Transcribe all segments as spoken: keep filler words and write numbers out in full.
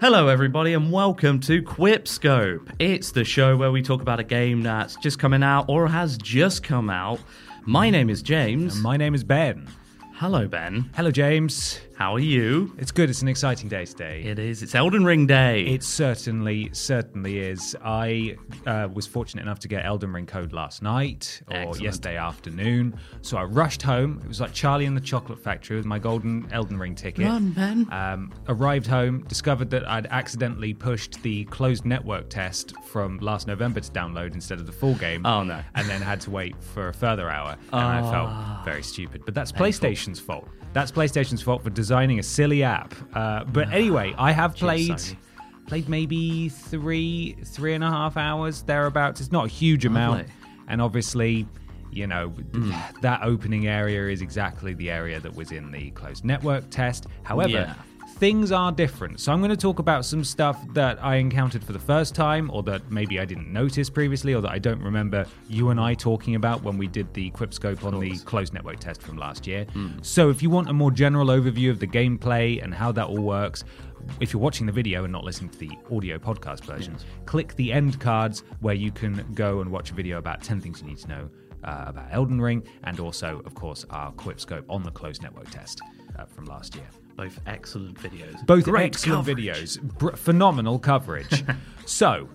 Hello everybody and welcome to Quipscope. It's the show where we talk about a game that's just coming out or has just come out. My name is James. And my name is Ben. Hello Ben. Hello James. How are you? It's good, it's an exciting day today. It is, it's Elden Ring Day. It certainly, certainly is. I uh, was fortunate enough to get Elden Ring code last night, or Excellent. yesterday afternoon, so I rushed home. It was like Charlie and the Chocolate Factory with my golden Elden Ring ticket. Run, Ben. Um, arrived home, discovered that I'd accidentally pushed the closed network test from last November to download instead of the full game. Oh no. And then had to wait for a further hour, and oh. I felt very stupid. But that's Painful. PlayStation's fault. That's PlayStation's fault for designing a silly app. Uh, but anyway, I have played played maybe three, three and a half hours thereabouts. It's not a huge amount. Lovely. And obviously, you know, mm. that opening area is exactly the area that was in the closed network test. However, yeah. things are different. So I'm going to talk about some stuff that I encountered for the first time, or that maybe I didn't notice previously, or that I don't remember you and I talking about when we did the Quipscope on the closed network test from last year. Mm. So if you want a more general overview of the gameplay and how that all works, if you're watching the video and not listening to the audio podcast version, yes. click the end cards where you can go and watch a video about ten things you need to know uh, about Elden Ring, and also, of course, our Quipscope on the closed network test uh, from last year. Both excellent videos. Both Great excellent coverage. videos. Br- phenomenal coverage. So,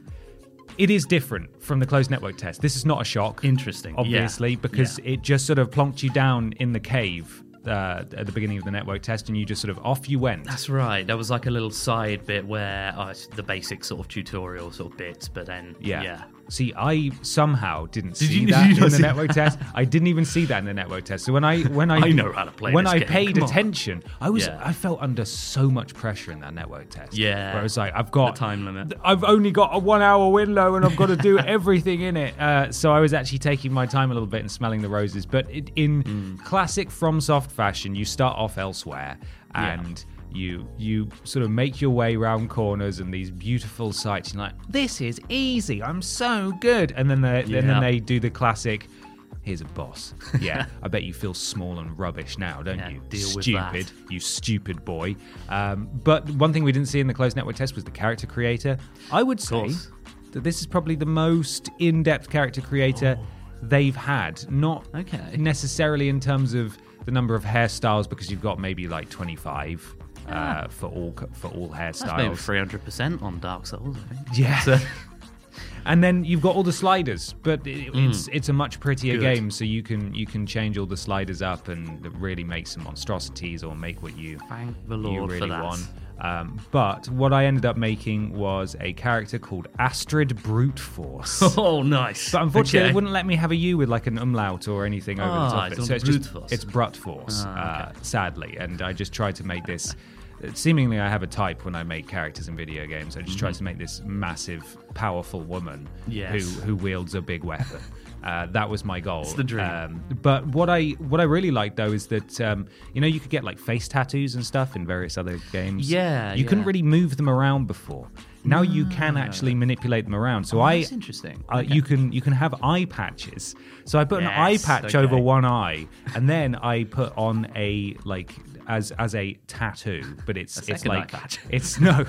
it is different from the closed network test. This is not a shock. Interesting. Obviously, yeah. because yeah. it just sort of plonked you down in the cave uh, at the beginning of the network test, and you just sort of off you went. That's right. There was like a little side bit where uh, the basic sort of tutorial sort of bits, but then, yeah. yeah. See, I somehow didn't Did see you, that in the network that? test. I didn't even see that in the network test. So when I when I, I know how to play when this I game. paid Come attention, on. I was yeah. I felt under so much pressure in that network test. Yeah, where I was like, I've got the time limit. I've only got a one hour window, and I've got to do everything in it. Uh, so I was actually taking my time a little bit and smelling the roses. But it, in mm. classic FromSoft fashion, you start off elsewhere and. Yeah. You you sort of make your way round corners and these beautiful sights. And you're like, this is easy. I'm so good. And then they yeah. then they do the classic. Here's a boss. Yeah, I bet you feel small and rubbish now, don't yeah, you? Deal stupid, with that. You stupid boy. Um, but one thing we didn't see in the closed network test was the character creator. I would say that this is probably the most in-depth character creator oh. they've had. Not okay. necessarily in terms of the number of hairstyles, because you've got maybe like twenty-five. Uh, for all for all hairstyles. That's maybe three hundred percent on Dark Souls, I think. Yeah. So. And then you've got all the sliders, but it, mm. it's it's a much prettier Good. game, so you can you can change all the sliders up and really make some monstrosities or make what you, Thank the Lord you really for that. want. Um, but what I ended up making was a character called Astrid Brute Force. Oh, nice. But unfortunately, okay. it wouldn't let me have a U with like an umlaut or anything over oh, the top of it. So it's brute just, force. It's Brute Force, ah, okay. uh, sadly. And I just tried to make this... Seemingly, I have a type when I make characters in video games. I just mm-hmm. try to make this massive, powerful woman yes. who, who wields a big weapon. Uh, that was my goal. It's the dream. Um, but what I what I really liked though is that um, you know, you could get like face tattoos and stuff in various other games. Yeah, you yeah. couldn't really move them around before. Now no. you can actually manipulate them around. So oh, I, that's interesting. Uh, okay. You can you can have eye patches. So I put yes, an eye patch okay. over one eye, and then I put on a like as as a tattoo, but it's it's like it's no,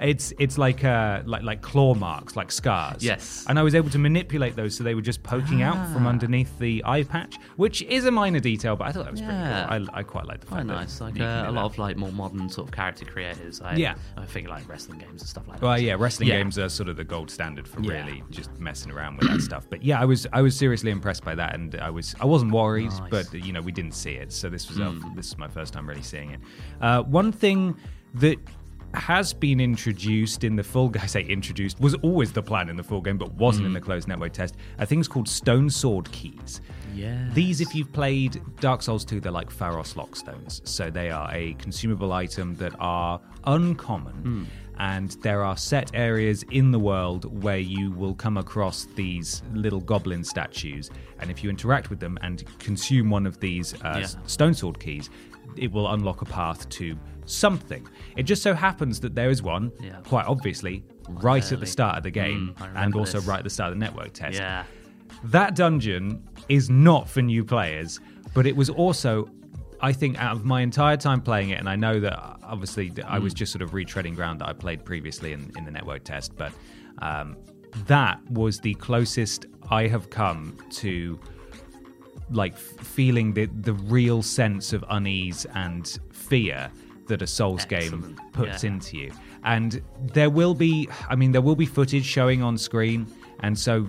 it's it's like uh like like claw marks, like scars. Yes. And I was able to manipulate those so they were just poking ah. out from underneath the eye patch, which is a minor detail, but I thought that was yeah. pretty cool. I I quite like the fact that. Nice, like uh, a lot of like more modern sort of character creators. I, yeah. I think like wrestling games and stuff like that. Well, yeah, wrestling yeah. games are sort of the gold standard for yeah. really just messing around with that stuff. But yeah, I was I was seriously impressed by that, and I was I wasn't worried, nice. but you know, we didn't see it, so this was mm. our, this is my first time really seeing it. Uh, one thing that has been introduced in the full game, I say introduced, was always the plan in the full game, but wasn't mm. in the closed network test, are things called stone sword keys. Yes. These, if you've played Dark Souls two, they're like Pharos lockstones. So they are a consumable item that are uncommon. Mm. And there are set areas in the world where you will come across these little goblin statues. And if you interact with them and consume one of these uh, yeah. stone sword keys, it will unlock a path to something. It just so happens that there is one, yeah. quite obviously, quite right early. at the start of the game, mm, and also this. right at the start of the network test. Yeah. That dungeon is not for new players, but it was also, I think, out of my entire time playing it, and I know that obviously mm. I was just sort of retreading ground that I played previously in, in the network test, but um, that was the closest I have come to like feeling the, the real sense of unease and fear that a Souls Excellent. game puts yeah. into you. And there will be, I mean, there will be footage showing on screen, and so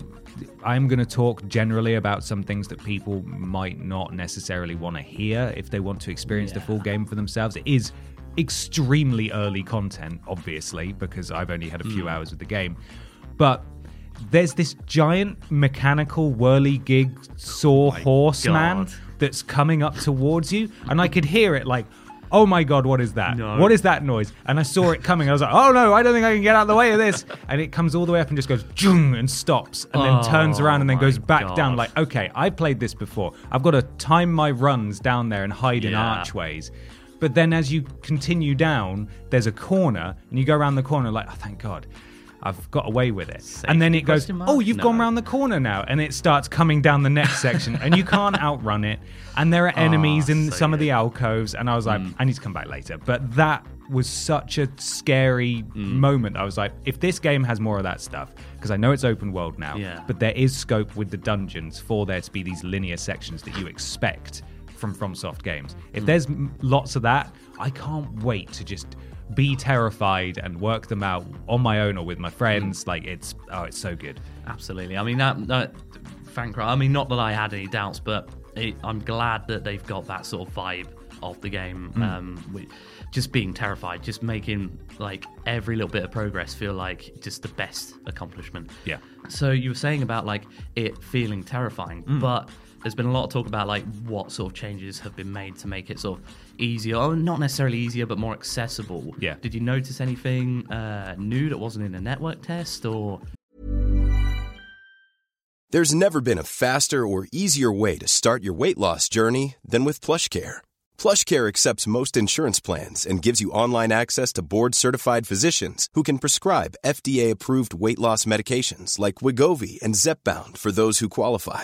I'm going to talk generally about some things that people might not necessarily want to hear if they want to experience yeah. the full game for themselves. It is extremely early content, obviously, because I've only had a few mm. hours with the game. But there's this giant mechanical whirly gig saw oh horse God. man that's coming up towards you, and I could hear it like, oh my God, what is that? No. What is that noise? And I saw it coming. I was like, oh no, I don't think I can get out of the way of this. And it comes all the way up and just goes, jung, and stops, and oh, then turns around and then goes back God. down. Like, okay, I've played this before. I've got to time my runs down there and hide yeah. in archways. But then as you continue down, there's a corner, and you go around the corner like, oh, thank God, I've got away with it. Safety and then it goes, mark? oh, you've no. gone around the corner now. And it starts coming down the next section, and you can't outrun it. And there are enemies oh, in so some good. of the alcoves. And I was like, mm. I need to come back later. But that was such a scary mm. moment. I was like, if this game has more of that stuff, because I know it's open world now, yeah. but there is scope with the dungeons for there to be these linear sections that you expect from FromSoft games. If mm. there's lots of that, I can't wait to just be terrified and work them out on my own or with my friends. Mm. Like it's oh, it's so good. Absolutely. I mean that. that thank I mean, not that I had any doubts, but it, I'm glad that they've got that sort of vibe of the game. Mm. Um, with just being terrified, just making like every little bit of progress feel like just the best accomplishment. Yeah. So you were saying about like it feeling terrifying, mm. but there's been a lot of talk about like what sort of changes have been made to make it sort of easier, or not necessarily easier, but more accessible. Yeah. Did you notice anything uh, new that wasn't in the network test? Or there's never been a faster or easier way to start your weight loss journey than with Plush Care. Plush Care accepts most insurance plans and gives you online access to board-certified physicians who can prescribe F D A-approved weight loss medications like Wegovy and Zepbound for those who qualify.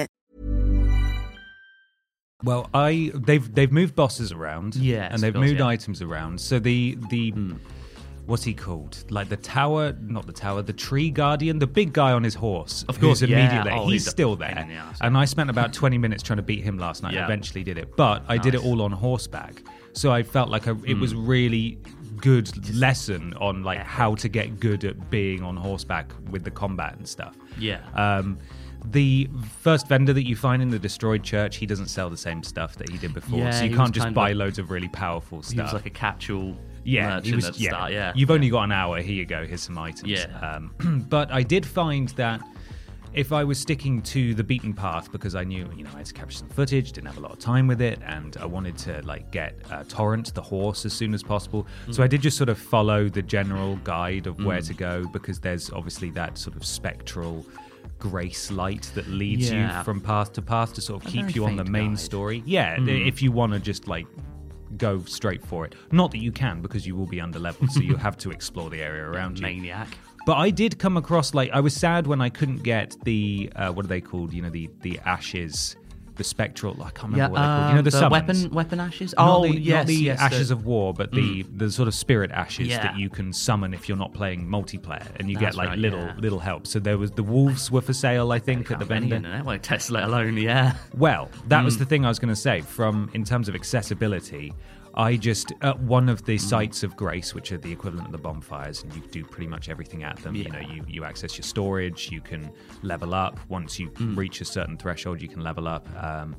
Well, I they've they've moved bosses around, yeah, and they've moved yeah. items around. So the the mm. what's he called? Like the tower, not the tower, the tree guardian, the big guy on his horse. Of course, immediately yeah. oh, he's, he's still there. The and I spent about twenty minutes trying to beat him last night. Yeah. I eventually did it, but I nice. did it all on horseback. So I felt like I, it mm. was really good Just lesson on like how to get good at being on horseback with the combat and stuff. Yeah. Um, The first vendor that you find in the destroyed church, he doesn't sell the same stuff that he did before. Yeah, so you can't just buy of, loads of really powerful stuff. He was like a catch-all yeah, merchant was, at the yeah. start. Yeah, You've yeah. only got an hour. Here you go. Here's some items. Yeah. Um, but I did find that if I was sticking to the beaten path, because I knew, you know, I had to capture some footage, didn't have a lot of time with it, and I wanted to like get uh, Torrent, the horse, as soon as possible. Mm. So I did just sort of follow the general guide of where mm. to go, because there's obviously that sort of spectral grace light that leads yeah. you from path to path to sort of a keep you on the main guide. story. Yeah, mm. if you want to just like go straight for it. Not that you can, because you will be under-leveled, so you'll have to explore the area around you. Maniac. But I did come across, like, I was sad when I couldn't get the, uh, what are they called? You know, the, the ashes, the spectral, I can't remember yeah, what they're called. You know, the, the summons. Weapon, weapon ashes? Not oh, the, yes. Not the yes, ashes the... of war, but the, mm. the sort of spirit ashes yeah. that you can summon if you're not playing multiplayer, and you That's get, like, right, little yeah. little help. So there was the wolves were for sale, I think, I at the vendor. Internet, well, test let alone, yeah. Well, that mm. was the thing I was going to say, from in terms of accessibility. I just, at one of the sites of grace, which are the equivalent of the bonfires, and you do pretty much everything at them. Yeah. You know, you, you access your storage, you can level up. Once you mm. reach a certain threshold, you can level up. Um,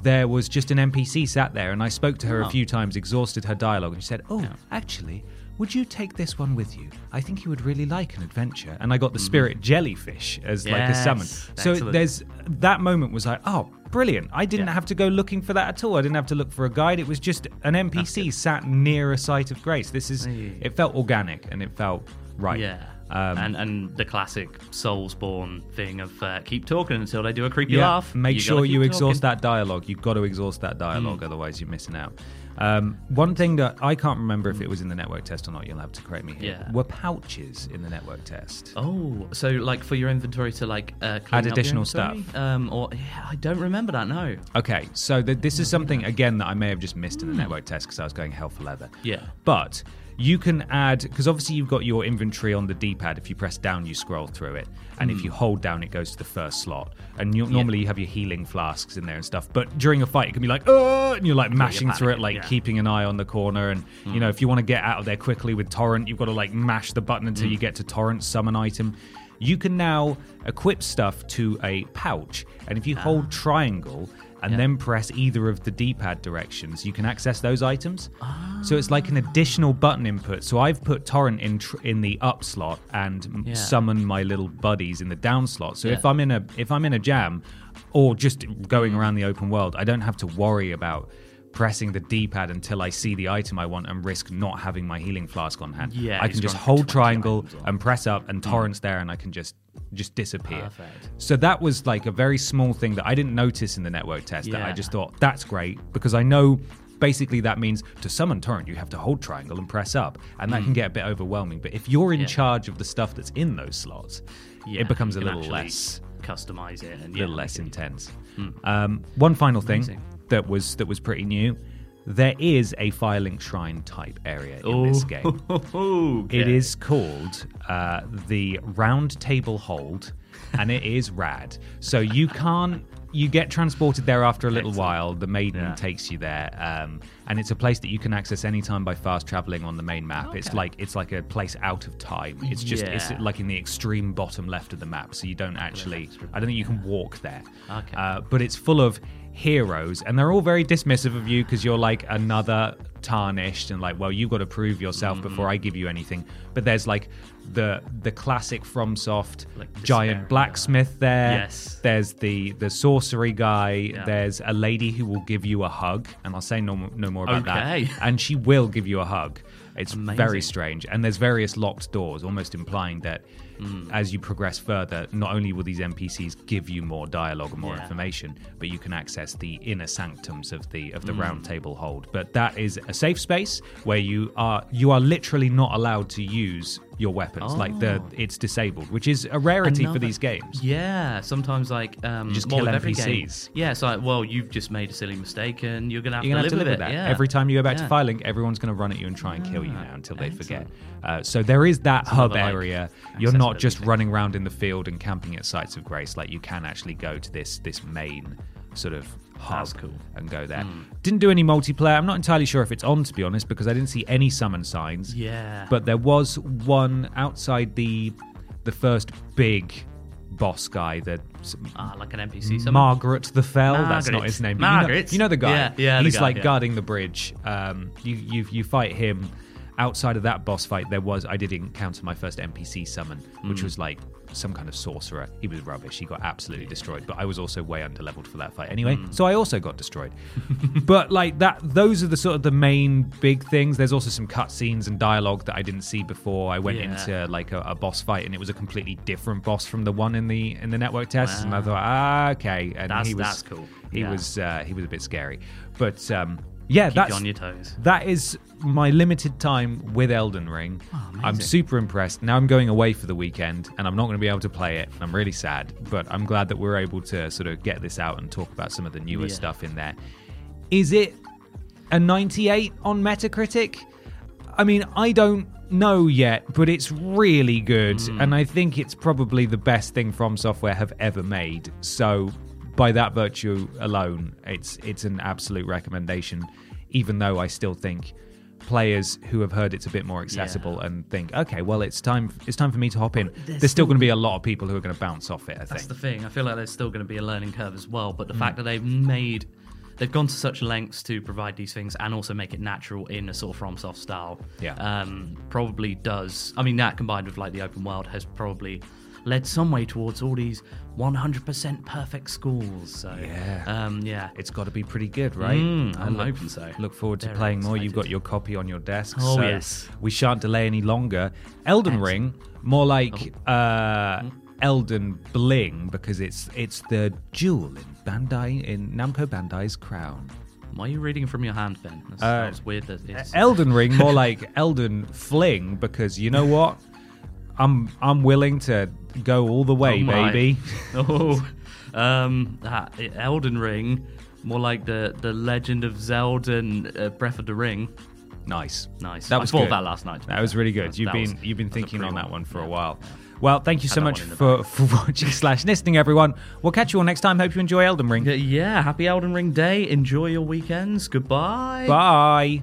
there was just an N P C sat there, and I spoke to her oh. a few times, exhausted her dialogue, and she said, oh, yeah. actually, would you take this one with you? I think you would really like an adventure. And I got the mm. spirit jellyfish as yes. like a summon. Excellent. So there's that moment was like, oh, brilliant. I didn't yeah. have to go looking for that at all. I didn't have to look for a guide. It was just an N P C sat near a site of grace. This is, hey. it felt organic and it felt right. Yeah. Um, and and the classic Soulsborne thing of uh, keep talking until they do a creepy yeah, laugh. Make you sure you exhaust talking. that dialogue. You've got to exhaust that dialogue, mm. otherwise you're missing out. Um, one thing that I can't remember if it was in the network test or not, you'll have to correct me here, yeah. were pouches in the network test. Oh, so like for your inventory to like uh, clean add up additional stuff. Um, or yeah, I don't remember that, no. Okay, so th- this is something, again, that I may have just missed in the mm. network test because I was going hell for leather. Yeah. But you can add, because obviously you've got your inventory on the D-pad. If you press down, you scroll through it. And mm. if you hold down, it goes to the first slot. And you, normally yeah. you have your healing flasks in there and stuff. But during a fight, it can be like, oh, and you're like mashing you're through it, like yeah. keeping an eye on the corner. And, mm. you know, if you want to get out of there quickly with Torrent, you've got to like mash the button until mm. you get to Torrent, summon item. You can now equip stuff to a pouch. And if you ah. hold triangle and yeah. then press either of the D-pad directions, you can access those items. Oh. So it's like an additional button input. So I've put Torrent in tr- in the up slot and yeah. summon my little buddies in the down slot. So yeah. if I'm in a if I'm in a jam or just going around the open world, I don't have to worry about pressing the D-pad until I see the item I want and risk not having my healing flask on hand. Yeah, I can just hold triangle and press up and Torrent's there and I can just just disappear. Perfect. So that was like a very small thing that I didn't notice in the network test yeah. that I just thought, that's great, because I know basically that means to summon Torrent you have to hold triangle and press up, and that mm. can get a bit overwhelming. But if you're in yeah. charge of the stuff that's in those slots, yeah, it becomes a little less... customize it. And a little yeah, less intense. Mm. Um, one final Amazing. thing that was that was pretty new. There is a Firelink Shrine type area in oh. this game. Okay. It is called uh, the Round Table Hold, and it is rad. So you can't... You get transported there after a little while. The maiden yeah. takes you there, um, and it's a place that you can access anytime by fast traveling on the main map. Okay. It's like it's like a place out of time. It's just yeah. it's like in the extreme bottom left of the map, so you don't actually... I don't think you can walk there. Okay, uh, but it's full of heroes, and they're all very dismissive of you because you're like another tarnished and like, well, you've got to prove yourself mm-hmm. before I give you anything. But there's like the the classic FromSoft like giant blacksmith guy. There. Yes. There's the the sorcery guy. Yeah. There's a lady who will give you a hug, and I'll say no no more about okay. that. And she will give you a hug. It's Amazing. Very strange. And there's various locked doors, almost implying that mm. as you progress further, not only will these N P Cs give you more dialogue and more yeah. information, but you can access the inner sanctums of the of the mm. Round Table Hold. But that is a safe space where you are you are literally not allowed to use your weapons. Oh. Like the it's disabled, which is a rarity Another, for these games. Yeah, sometimes like um, you just kill N P Cs. Yeah, it's like, well, you've just made a silly mistake and you're gonna have, you're to, gonna live have to live with it. That. Yeah. Every time you go back yeah. to Firelink, everyone's gonna run at you and try and yeah. kill you now until they Excellent. Forget. Uh, so there is that it's hub like area. You're not just running around in the field and camping at sites of grace. Like you can actually go to this this main sort of hub cool. and go there. Mm. Didn't do any multiplayer. I'm not entirely sure if it's on, to be honest, because I didn't see any summon signs. Yeah. But there was one outside the the first big boss guy, that ah, like an N P C summon. Margit the Fell. Margaret. That's not his name. Margaret. You know, you know the guy. Yeah, yeah He's the guy, like yeah. guarding the bridge. Um, you you you fight him. Outside of that boss fight, there was I did encounter my first N P C summon, which mm. was like some kind of sorcerer. He was rubbish. He got absolutely destroyed. But I was also way underleveled for that fight anyway, mm. so I also got destroyed. But like that, those are the sort of the main big things. There's also some cutscenes and dialogue that I didn't see before. I went yeah. into like a, a boss fight, and it was a completely different boss from the one in the in the network test. Wow. And I thought, ah, okay, and that's, he was that's cool. He yeah. was uh, he was a bit scary, but. Um, Yeah, Keep that's, you on your toes. That is my limited time with Elden Ring. Oh, I'm super impressed. Now I'm going away for the weekend, and I'm not going to be able to play it. I'm really sad, but I'm glad that we're able to sort of get this out and talk about some of the newer yeah. stuff in there. Is it a ninety-eight on Metacritic? I mean, I don't know yet, but it's really good, mm. and I think it's probably the best thing From Software have ever made, so... By that virtue alone, it's it's an absolute recommendation, even though I still think players who have heard it's a bit more accessible yeah. and think, okay, well, it's time it's time for me to hop in. There's, there's still going to be a lot of people who are going to bounce off it, I think. That's the thing. I feel like there's still going to be a learning curve as well, but the mm. fact that they've made... They've gone to such lengths to provide these things and also make it natural in a sort of FromSoft style. Yeah. Um, probably does... I mean, that combined with like the open world has probably... led some way towards all these one hundred percent perfect schools. So, yeah. Um, yeah. It's got to be pretty good, right? Mm, I'm look, hoping so. Look forward to Very playing excited. More. You've got your copy on your desk. Oh, so yes. We shan't delay any longer. Elden Excellent. Ring, more like oh. uh, mm. Elden Bling, because it's it's the jewel in Bandai in Namco Bandai's crown. Why are you reading from your hand, Ben? That's, uh, that was weird. That it's... Elden Ring, more like Elden Fling, because you know what? I'm I'm willing to go all the way, oh baby. Oh, um, that Elden Ring, more like the, the Legend of Zelda and uh, Breath of the Ring. Nice, nice. That I was bought good. That last night. That was really good. That's, you've been was, you've been thinking on that one for yeah. a while. Yeah. Well, thank you so much for, for watching slash listening, everyone. We'll catch you all next time. Hope you enjoy Elden Ring. Yeah, happy Elden Ring Day. Enjoy your weekends. Goodbye. Bye.